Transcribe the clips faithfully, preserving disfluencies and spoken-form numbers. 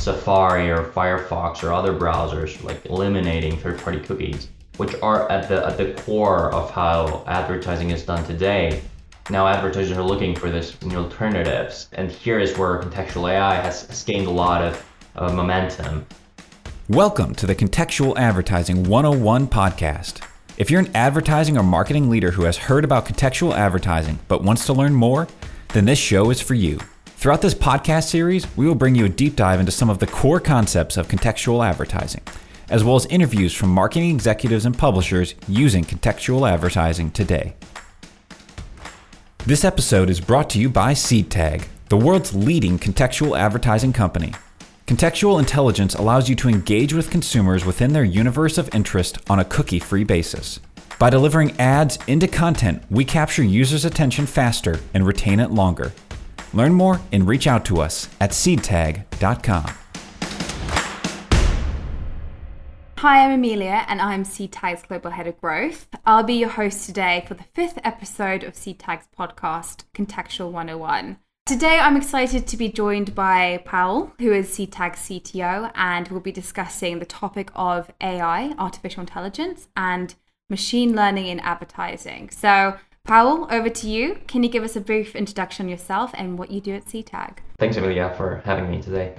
Safari or Firefox or other browsers, like eliminating third-party cookies, which are at the at the core of how advertising is done today. Now advertisers are looking for this new alternatives, and here is where contextual A I has, has gained a lot of uh, momentum. Welcome to the Contextual Advertising one oh one podcast. If you're an advertising or marketing leader who has heard about contextual advertising but wants to learn more, then this show is for you. Throughout this podcast series, we will bring you a deep dive into some of the core concepts of contextual advertising, as well as interviews from marketing executives and publishers using contextual advertising today. This episode is brought to you by SeedTag, the world's leading contextual advertising company. Contextual intelligence allows you to engage with consumers within their universe of interest on a cookie-free basis. By delivering ads into content, we capture users' attention faster and retain it longer. Learn more and reach out to us at seed tag dot com. Hi, I'm Amelia, and I'm SeedTag's Global Head of Growth. I'll be your host today for the fifth episode of SeedTag's podcast, Contextual one oh one. Today, I'm excited to be joined by Powell, who is SeedTag's C T O, and we'll be discussing the topic of A I, artificial intelligence, and machine learning in advertising. So, Powell, over to you. Can you give us a brief introduction on yourself and what you do at SeedTag? Thanks, Amelia, for having me today.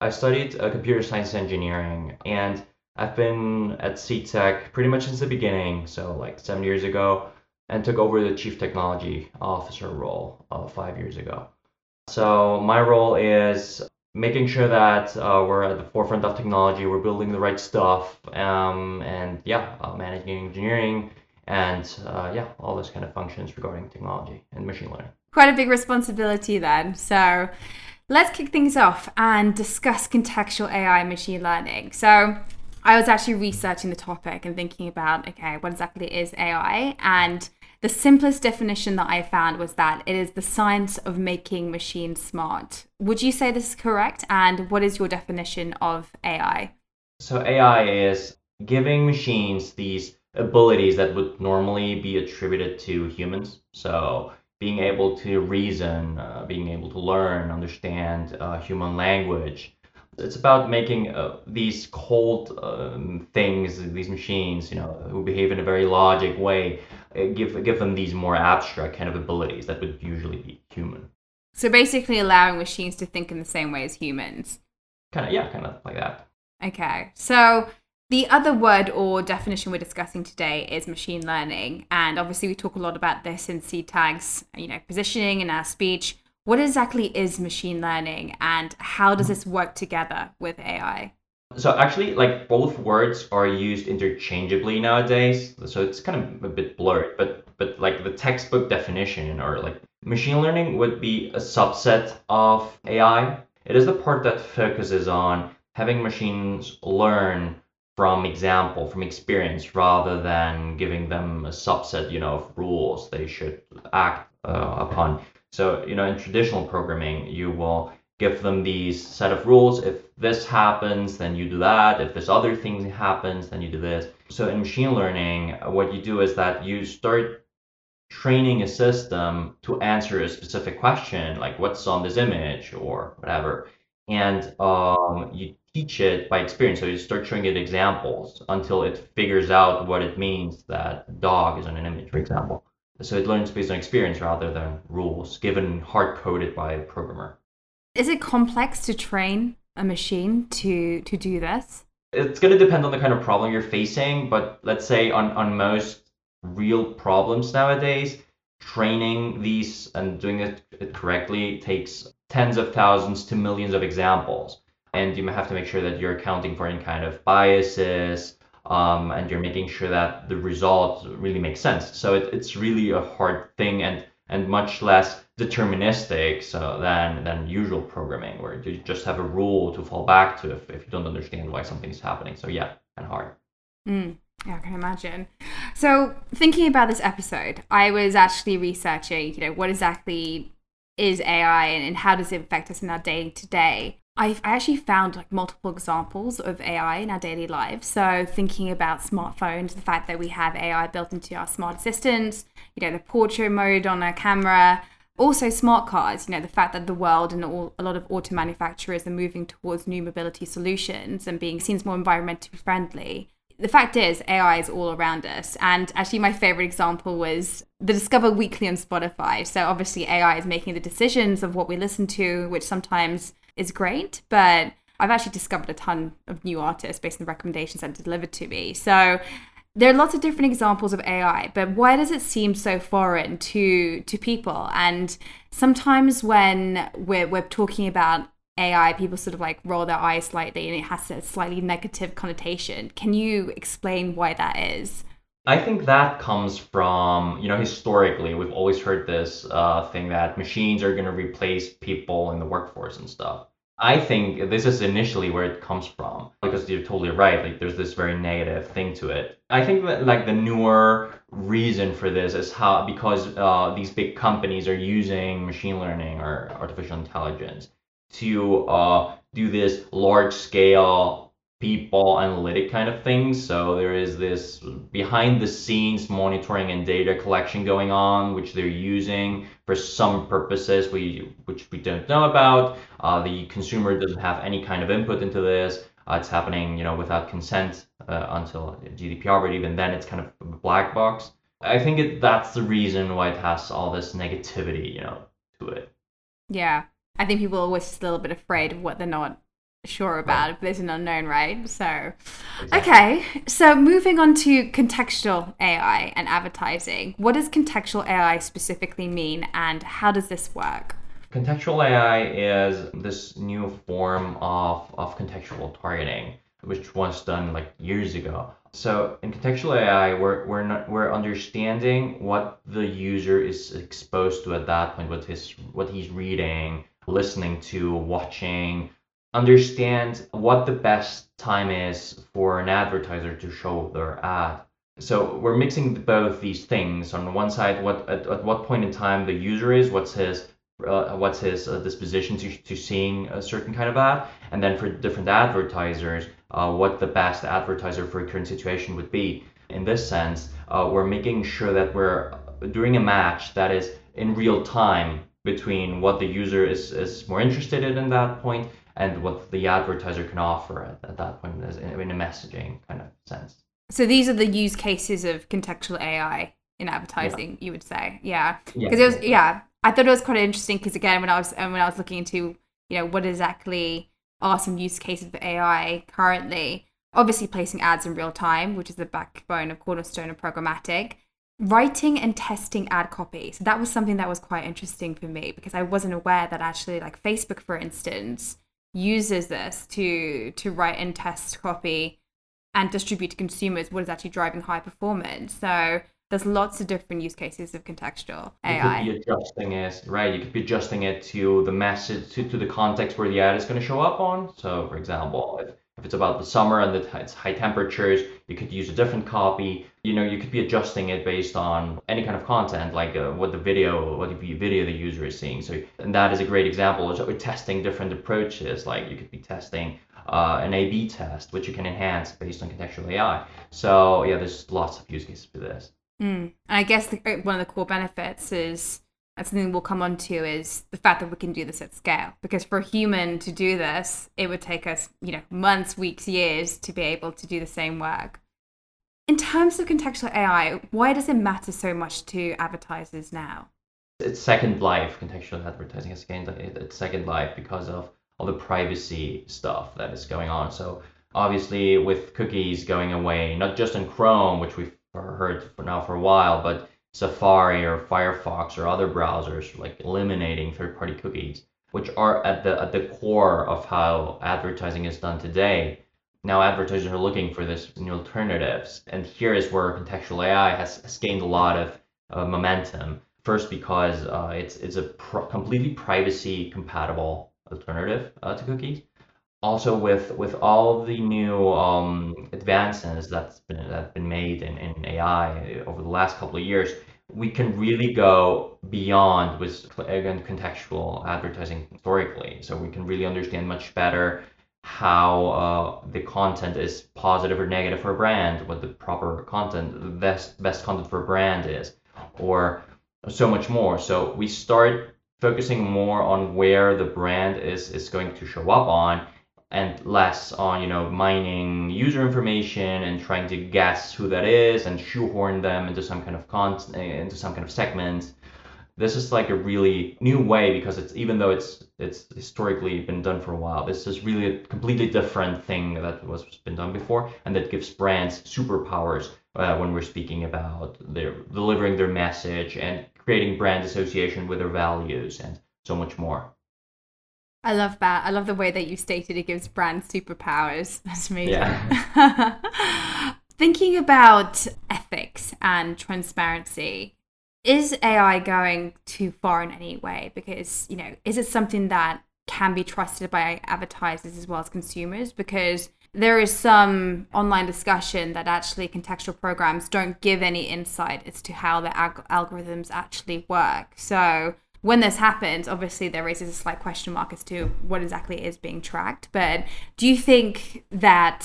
I studied uh, computer science engineering, and I've been at SeedTag pretty much since the beginning, so like seven years ago, and took over the Chief Technology Officer role uh, five years ago. So my role is making sure that uh, we're at the forefront of technology, we're building the right stuff, um, and yeah, uh, managing engineering, and uh, yeah, all those kind of functions regarding technology and machine learning. Quite a big responsibility then. So let's kick things off and discuss contextual A I and machine learning. So I was actually researching the topic and thinking about, okay, what exactly is A I? And the simplest definition that I found was that it is the science of making machines smart. Would you say this is correct? And what is your definition of A I? So A I is giving machines these abilities that would normally be attributed to humans. So being able to reason, uh, being able to learn, understand uh, human language. It's about making uh, these cold um, things, these machines, you know, who behave in a very logic way, give give them these more abstract kind of abilities that would usually be human. So basically allowing machines to think in the same way as humans. Kind of, yeah, kind of like that. Okay. So the other word or definition we're discussing today is machine learning. And obviously we talk a lot about this in SeedTag's, you know, positioning and our speech. What exactly is machine learning, and how does this work together with A I? So actually, like, both words are used interchangeably nowadays, so it's kind of a bit blurred, but but like the textbook definition, or like machine learning would be a subset of A I. It is the part that focuses on having machines learn from example, from experience, rather than giving them a subset, you know, of rules they should act uh, upon. So, you know, in traditional programming, you will give them these set of rules. If this happens, then you do that. If this other thing happens, then you do this. So in machine learning, what you do is that you start training a system to answer a specific question, like what's on this image or whatever. And um, you teach it by experience. So you start showing it examples until it figures out what it means that dog is on an image, for example. So it learns based on experience rather than rules, given hard-coded by a programmer. Is it complex to train a machine to, to do this? It's going to depend on the kind of problem you're facing, but let's say on, on most real problems nowadays, training these and doing it correctly takes tens of thousands to millions of examples. And you have to make sure that you're accounting for any kind of biases, Um, and you're making sure that the result really makes sense. So it, it's really a hard thing, and and much less deterministic so than, than usual programming, where you just have a rule to fall back to if, if you don't understand why something's happening. So yeah, and hard. Mm, yeah, I can imagine. So thinking about this episode, I was actually researching, you know, what exactly is A I and, and how does it affect us in our day-to-day? I've actually found like multiple examples of A I in our daily lives. So thinking about smartphones, the fact that we have A I built into our smart assistants, you know, the portrait mode on our camera, Also smart cars, you know, the fact that the world and all, a lot of auto manufacturers are moving towards new mobility solutions and being seen as more environmentally friendly. The fact is, A I is all around us. And actually, my favorite example was the Discover Weekly on Spotify. So obviously, A I is making the decisions of what we listen to, which sometimes is great, but I've actually discovered a ton of new artists based on the recommendations that are delivered to me. So there are lots of different examples of A I, but why does it seem so foreign to to people? And sometimes when we're, we're talking about A I, people sort of like roll their eyes slightly and it has a slightly negative connotation. Can you explain why that is? I think that comes from, you know, historically, we've always heard this uh, thing that machines are going to replace people in the workforce and stuff. I think this is initially where it comes from, because you're totally right. Like, there's this very negative thing to it. I think that like the newer reason for this is how because uh, these big companies are using machine learning or artificial intelligence to uh, do this large scale people analytic kind of thing. So there is this behind the scenes monitoring and data collection going on, which they're using for some purposes we which we don't know about. Uh, the consumer doesn't have any kind of input into this. Uh, it's happening, you know, without consent uh, until G D P R, but even then it's kind of a black box. I think it, that's the reason why it has all this negativity, you know, to it. Yeah. I think people are always just a little bit afraid of what they're not sure about, right? If there's an unknown, right? So, okay. So moving on to contextual A I and advertising. What does contextual A I specifically mean and how does this work? Contextual A I is this new form of, of contextual targeting, which was done like years ago. So in contextual A I, we're we're not, we're understanding what the user is exposed to at that point, what his what he's reading, listening to, watching, understand what the best time is for an advertiser to show their ad. So we're mixing both these things. On one side, what at, at what point in time the user is, what's his uh, what's his uh, disposition to, to seeing a certain kind of ad, and then for different advertisers, uh, what the best advertiser for a current situation would be. In this sense, uh, we're making sure that we're doing a match that is in real time between what the user is, is more interested in at that point and what the advertiser can offer at, at that point in a messaging kind of sense. So these are the use cases of contextual A I in advertising, yeah. You would say. Yeah. Because yeah. it was, yeah, I thought it was quite interesting because again, when I was, when I was looking into, you know, what exactly are some use cases for A I currently, obviously placing ads in real time, which is the backbone of Cornerstone and programmatic. Writing and testing ad copy. So that was something that was quite interesting for me because I wasn't aware that actually like Facebook, for instance, uses this to to write and test copy and distribute to consumers what is actually driving high performance. So there's lots of different use cases of contextual A I. You could be adjusting it, right? You could be adjusting it to the message, to, to the context where the ad is going to show up on. So for example, if If it's about the summer and the t- it's high temperatures, you could use a different copy. You know, you could be adjusting it based on any kind of content, like uh, what the video, what the video the user is seeing. So, and that is a great example. So we're testing different approaches. Like you could be testing uh, an A B test, which you can enhance based on contextual A I. So yeah, there's lots of use cases for this. Mm. And I guess the, one of the core benefits is, and something we'll come on to, is the fact that we can do this at scale. Because for a human to do this, it would take us, you know, months, weeks, years to be able to do the same work. In terms of contextual A I, why does it matter so much to advertisers now? It's second life. Contextual advertising is second life because of all the privacy stuff that is going on. So obviously with cookies going away, not just in Chrome, which we've heard for now for a while, but Safari or Firefox or other browsers, like eliminating third-party cookies, which are at the at the core of how advertising is done today. Now advertisers are looking for this new alternatives, and here is where contextual A I has, has gained a lot of uh, momentum. First, because uh, it's it's a pro- completely privacy-compatible alternative uh, to cookies. Also, with with all the new um, advances that's been that been made in, in A I over the last couple of years, we can really go beyond with again contextual advertising historically. So we can really understand much better how uh, the content is positive or negative for a brand, what the proper content, the best best content for a brand is, or so much more. So we start focusing more on where the brand is is going to show up on, and less on, you know, mining user information and trying to guess who that is and shoehorn them into some kind of content, into some kind of segment. This is like a really new way, because it's, even though it's it's historically been done for a while, this is really a completely different thing that was been done before, and that gives brands superpowers uh, when we're speaking about their delivering their message and creating brand association with their values and so much more. I love that. I love the way that you stated it gives brands superpowers. That's amazing. Yeah. Thinking about ethics and transparency, is A I going too far in any way? Because, you know, is it something that can be trusted by advertisers as well as consumers? Because there is some online discussion that actually contextual programs don't give any insight as to how the ag- algorithms actually work. So when this happens, obviously there raises a slight question mark as to what exactly is being tracked. But do you think that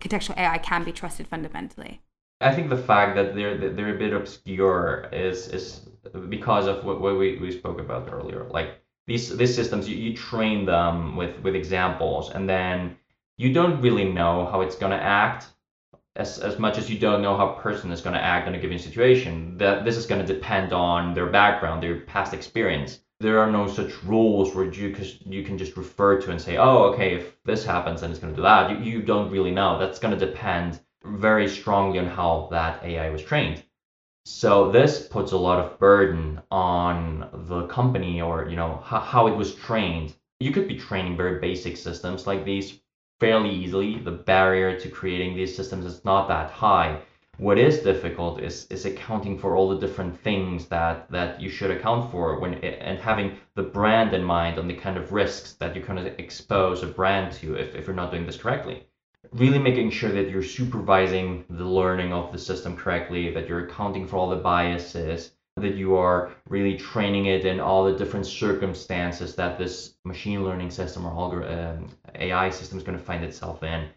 contextual A I can be trusted fundamentally? I think the fact that they're they're a bit obscure is is because of what, what we, we spoke about earlier. Like these these systems, you, you train them with, with examples, and then you don't really know how it's gonna act as as much as you don't know how a person is gonna act in a given situation. That this is gonna depend on their background, their past experience. There are no such rules where you you can just refer to and say, oh, okay, if this happens, then it's gonna do that. You you don't really know. That's gonna depend very strongly on how that A I was trained. So this puts a lot of burden on the company, or, you know, h- how it was trained. You could be training very basic systems like these fairly easily. The barrier to creating these systems is not that high. What is difficult is is accounting for all the different things that that you should account for when it, and having the brand in mind on the kind of risks that you kind of expose a brand to if, if you're not doing this correctly. Really making sure that you're supervising the learning of the system correctly, that you're accounting for all the biases, that you are really training it in all the different circumstances that this machine learning system or algorithm, A I system is going to find itself in.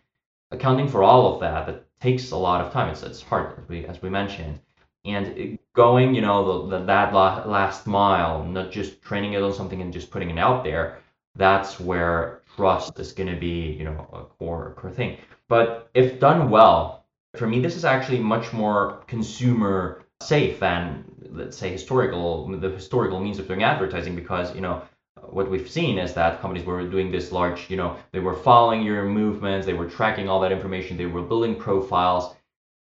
Accounting for all of that, that takes a lot of time. It's, it's hard, as we, as we mentioned. And going, you know, the, the, that last mile, not just training it on something and just putting it out there, that's where trust is going to be, you know, a core, core thing. But if done well, for me, this is actually much more consumer safe than, let's say, historical, the historical means of doing advertising, because, you know, what we've seen is that companies were doing this large, you know, they were following your movements, they were tracking all that information, they were building profiles,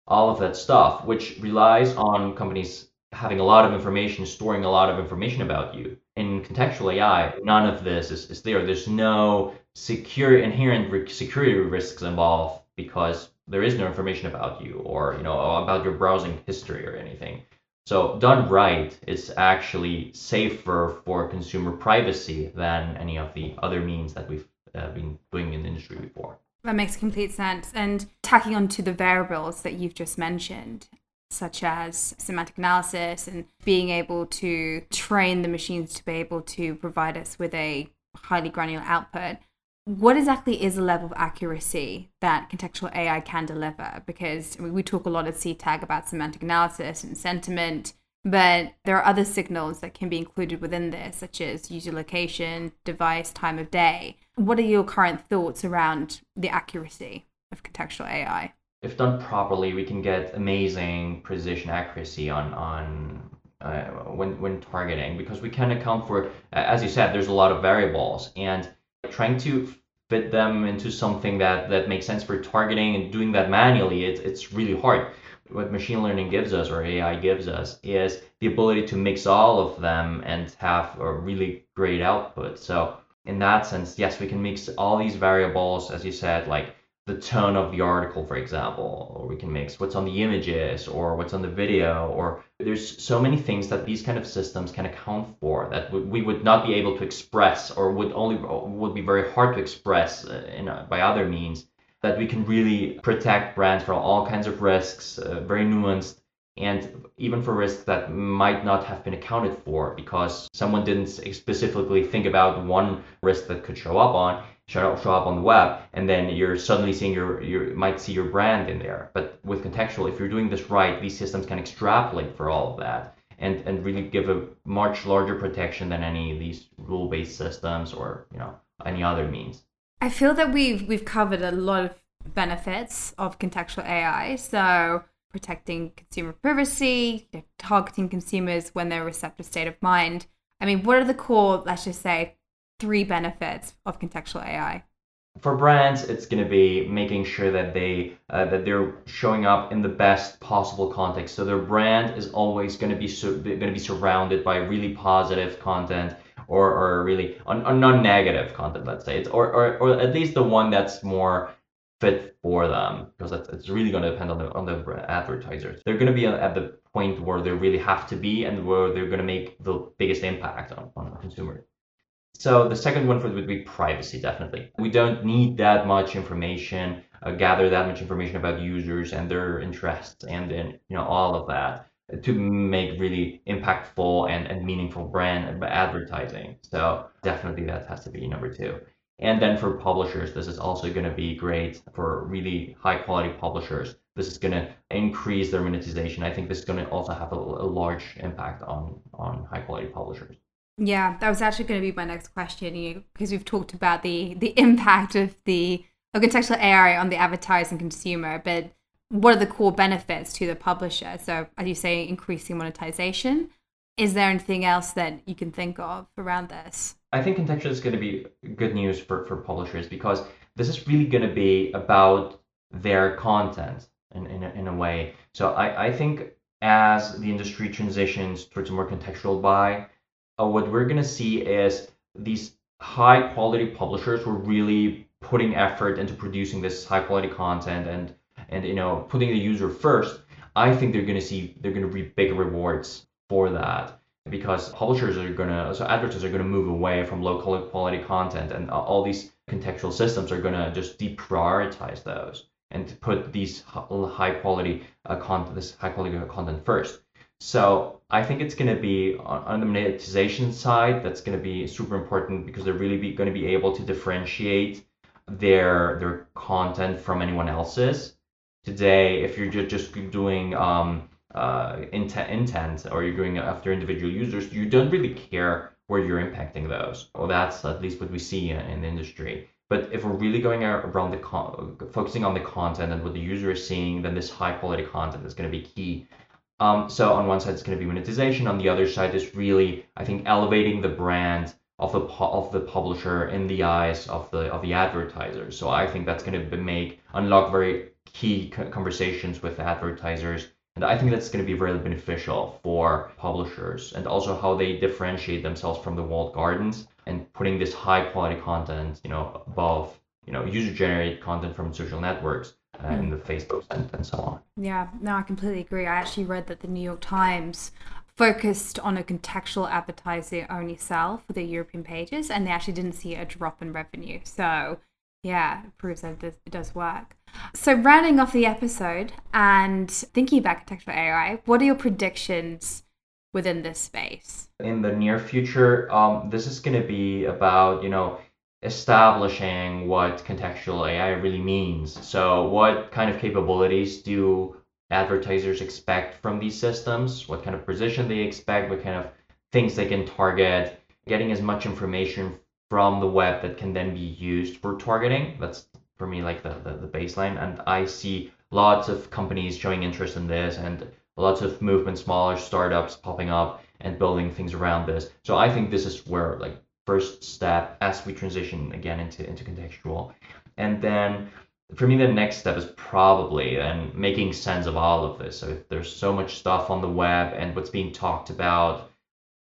all of that stuff, which relies on companies having a lot of information, storing a lot of information about you. In contextual A I, none of this is, is there. There's no secure inherent re- security risks involved, because there is no information about you, or, you know, about your browsing history or anything. So done right, it's actually safer for consumer privacy than any of the other means that we've uh, been doing in the industry before. That makes complete sense. And tacking on to the variables that you've just mentioned, such as semantic analysis and being able to train the machines to be able to provide us with a highly granular output, what exactly is the level of accuracy that contextual A I can deliver? Because I mean, we talk a lot at SeedTag about semantic analysis and sentiment, but there are other signals that can be included within this, such as user location, device, time of day. What are your current thoughts around the accuracy of contextual A I? If done properly, we can get amazing precision accuracy on on uh, when when targeting, because we can account for, as you said, there's a lot of variables, and trying to fit them into something that, that makes sense for targeting and doing that manually, it's it's really hard. What machine learning gives us, or A I gives us, is the ability to mix all of them and have a really great output. So in that sense, yes, we can mix all these variables, as you said, like the tone of the article, for example, or we can mix what's on the images or what's on the video, or there's so many things that these kind of systems can account for that we would not be able to express, or would only would be very hard to express in a, by other means, that we can really protect brands from all kinds of risks, uh, very nuanced, and even for risks that might not have been accounted for because someone didn't specifically think about one risk that could show up on show up on the web, and then you're suddenly seeing your you might see your brand in there. But with contextual, if you're doing this right, these systems can extrapolate for all of that and and really give a much larger protection than any of these rule-based systems or, you know, any other means. I feel that we've we've covered a lot of benefits of contextual A I. So protecting consumer privacy, you know, targeting consumers when they're in a receptive state of mind. I mean, what are the core, let's just say, three benefits of contextual A I? For brands, it's going to be making sure that they uh, that they're showing up in the best possible context. So their brand is always going to be su- going to be surrounded by really positive content, or or really un- un- non-negative content. Let's say it's or, or or at least the one that's more fit for them, because that's, it's really going to depend on the on the advertisers. They're going to be at the point where they really have to be and where they're going to make the biggest impact on on the consumer. So the second one would be privacy, definitely. We don't need that much information, uh, gather that much information about users and their interests and, and you know all of that to make really impactful and, and meaningful brand advertising. So definitely that has to be number two. And then for publishers, this is also going to be great for really high quality publishers. This is going to increase their monetization. I think this is going to also have a, a large impact on, on high quality publishers. Yeah, that was actually going to be my next question, you know, because we've talked about the the impact of the of contextual A I on the advertising consumer, but what are the core benefits to the publisher? So, as you say, increasing monetization. Is there anything else that you can think of around this? I think contextual is going to be good news for, for publishers, because this is really going to be about their content in, in, a, in a way. So I, I think as the industry transitions towards a more contextual buy, Uh, what we're going to see is these high quality publishers who are really putting effort into producing this high quality content and and you know putting the user first. I think they're going to see they're going to reap big rewards for that, because publishers are going to so advertisers are going to move away from low quality content, and all these contextual systems are going to just deprioritize those and put these high quality uh, content this high quality content first. So I think it's going to be on the monetization side, that's going to be super important, because they're really be, going to be able to differentiate their their content from anyone else's. Today, if you're just doing um, uh, intent, intent or you're going after individual users, you don't really care where you're impacting those. Or well, that's at least what we see in, in the industry. But if we're really going around the con- focusing on the content and what the user is seeing, then this high quality content is going to be key. Um, so on one side, it's going to be monetization. On the other side, is really, I think, elevating the brand of the pu- of the publisher in the eyes of the of the advertiser. So I think that's going to make unlock very key co- conversations with advertisers, and I think that's going to be really beneficial for publishers, and also how they differentiate themselves from the walled gardens and putting this high quality content, you know, above you know user generated content from social networks and the Facebook and, and so on. Yeah, no, I completely agree. I actually read that the New York Times focused on a contextual advertising only sell for their European pages, and they actually didn't see a drop in revenue. So yeah, it proves that this, it does work. So rounding off the episode and thinking about contextual A I, what are your predictions within this space? In the near future, um, this is going to be about, you know, establishing what contextual A I really means. So what kind of capabilities do advertisers expect from these systems? What kind of precision they expect? What kind of things they can target? Getting as much information from the web that can then be used for targeting. That's for me like the, the, the baseline. And I see lots of companies showing interest in this, and lots of movement, smaller startups popping up and building things around this. So I think this is where like first step as we transition again into, into contextual. And then for me, the next step is probably then making sense of all of this. So if there's so much stuff on the web and what's being talked about,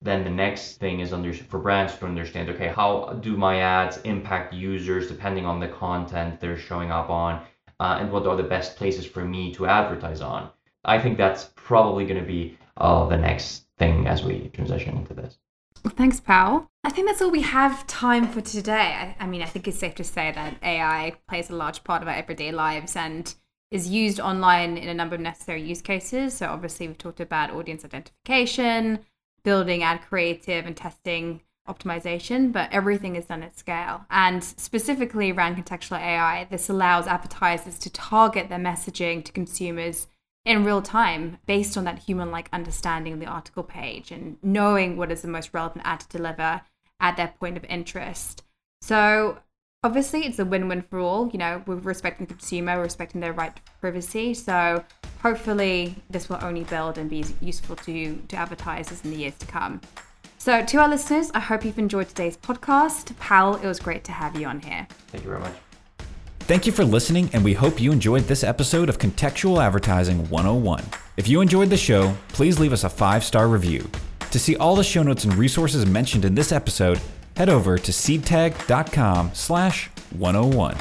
then the next thing is under, for brands to understand, okay, how do my ads impact users depending on the content they're showing up on, uh, and what are the best places for me to advertise on? I think that's probably going to be uh, the next thing as we transition into this. Well, thanks, Powell. I think that's all we have time for today. I, I mean, I think it's safe to say that A I plays a large part of our everyday lives and is used online in a number of necessary use cases. So obviously we've talked about audience identification, building ad creative and testing optimization, but everything is done at scale. And specifically around contextual A I, this allows advertisers to target their messaging to consumers in real time based on that human-like understanding of the article page and knowing what is the most relevant ad to deliver at their point of interest. So obviously it's a win-win for all. You know, we're respecting the consumer, we're respecting their right to privacy. So hopefully this will only build and be useful to, to advertisers in the years to come. So to our listeners, I hope you've enjoyed today's podcast. Powell, it was great to have you on here. Thank you very much. Thank you for listening, and we hope you enjoyed this episode of Contextual Advertising one oh one. If you enjoyed the show, please leave us a five-star review. To see all the show notes and resources mentioned in this episode, head over to seedtag dot com slash one oh one.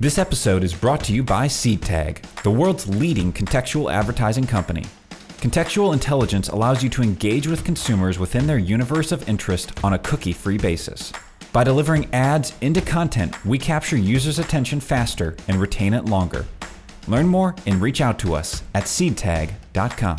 This episode is brought to you by SeedTag, the world's leading contextual advertising company. Contextual intelligence allows you to engage with consumers within their universe of interest on a cookie-free basis. By delivering ads into content, we capture users' attention faster and retain it longer. Learn more and reach out to us at seedtag dot com.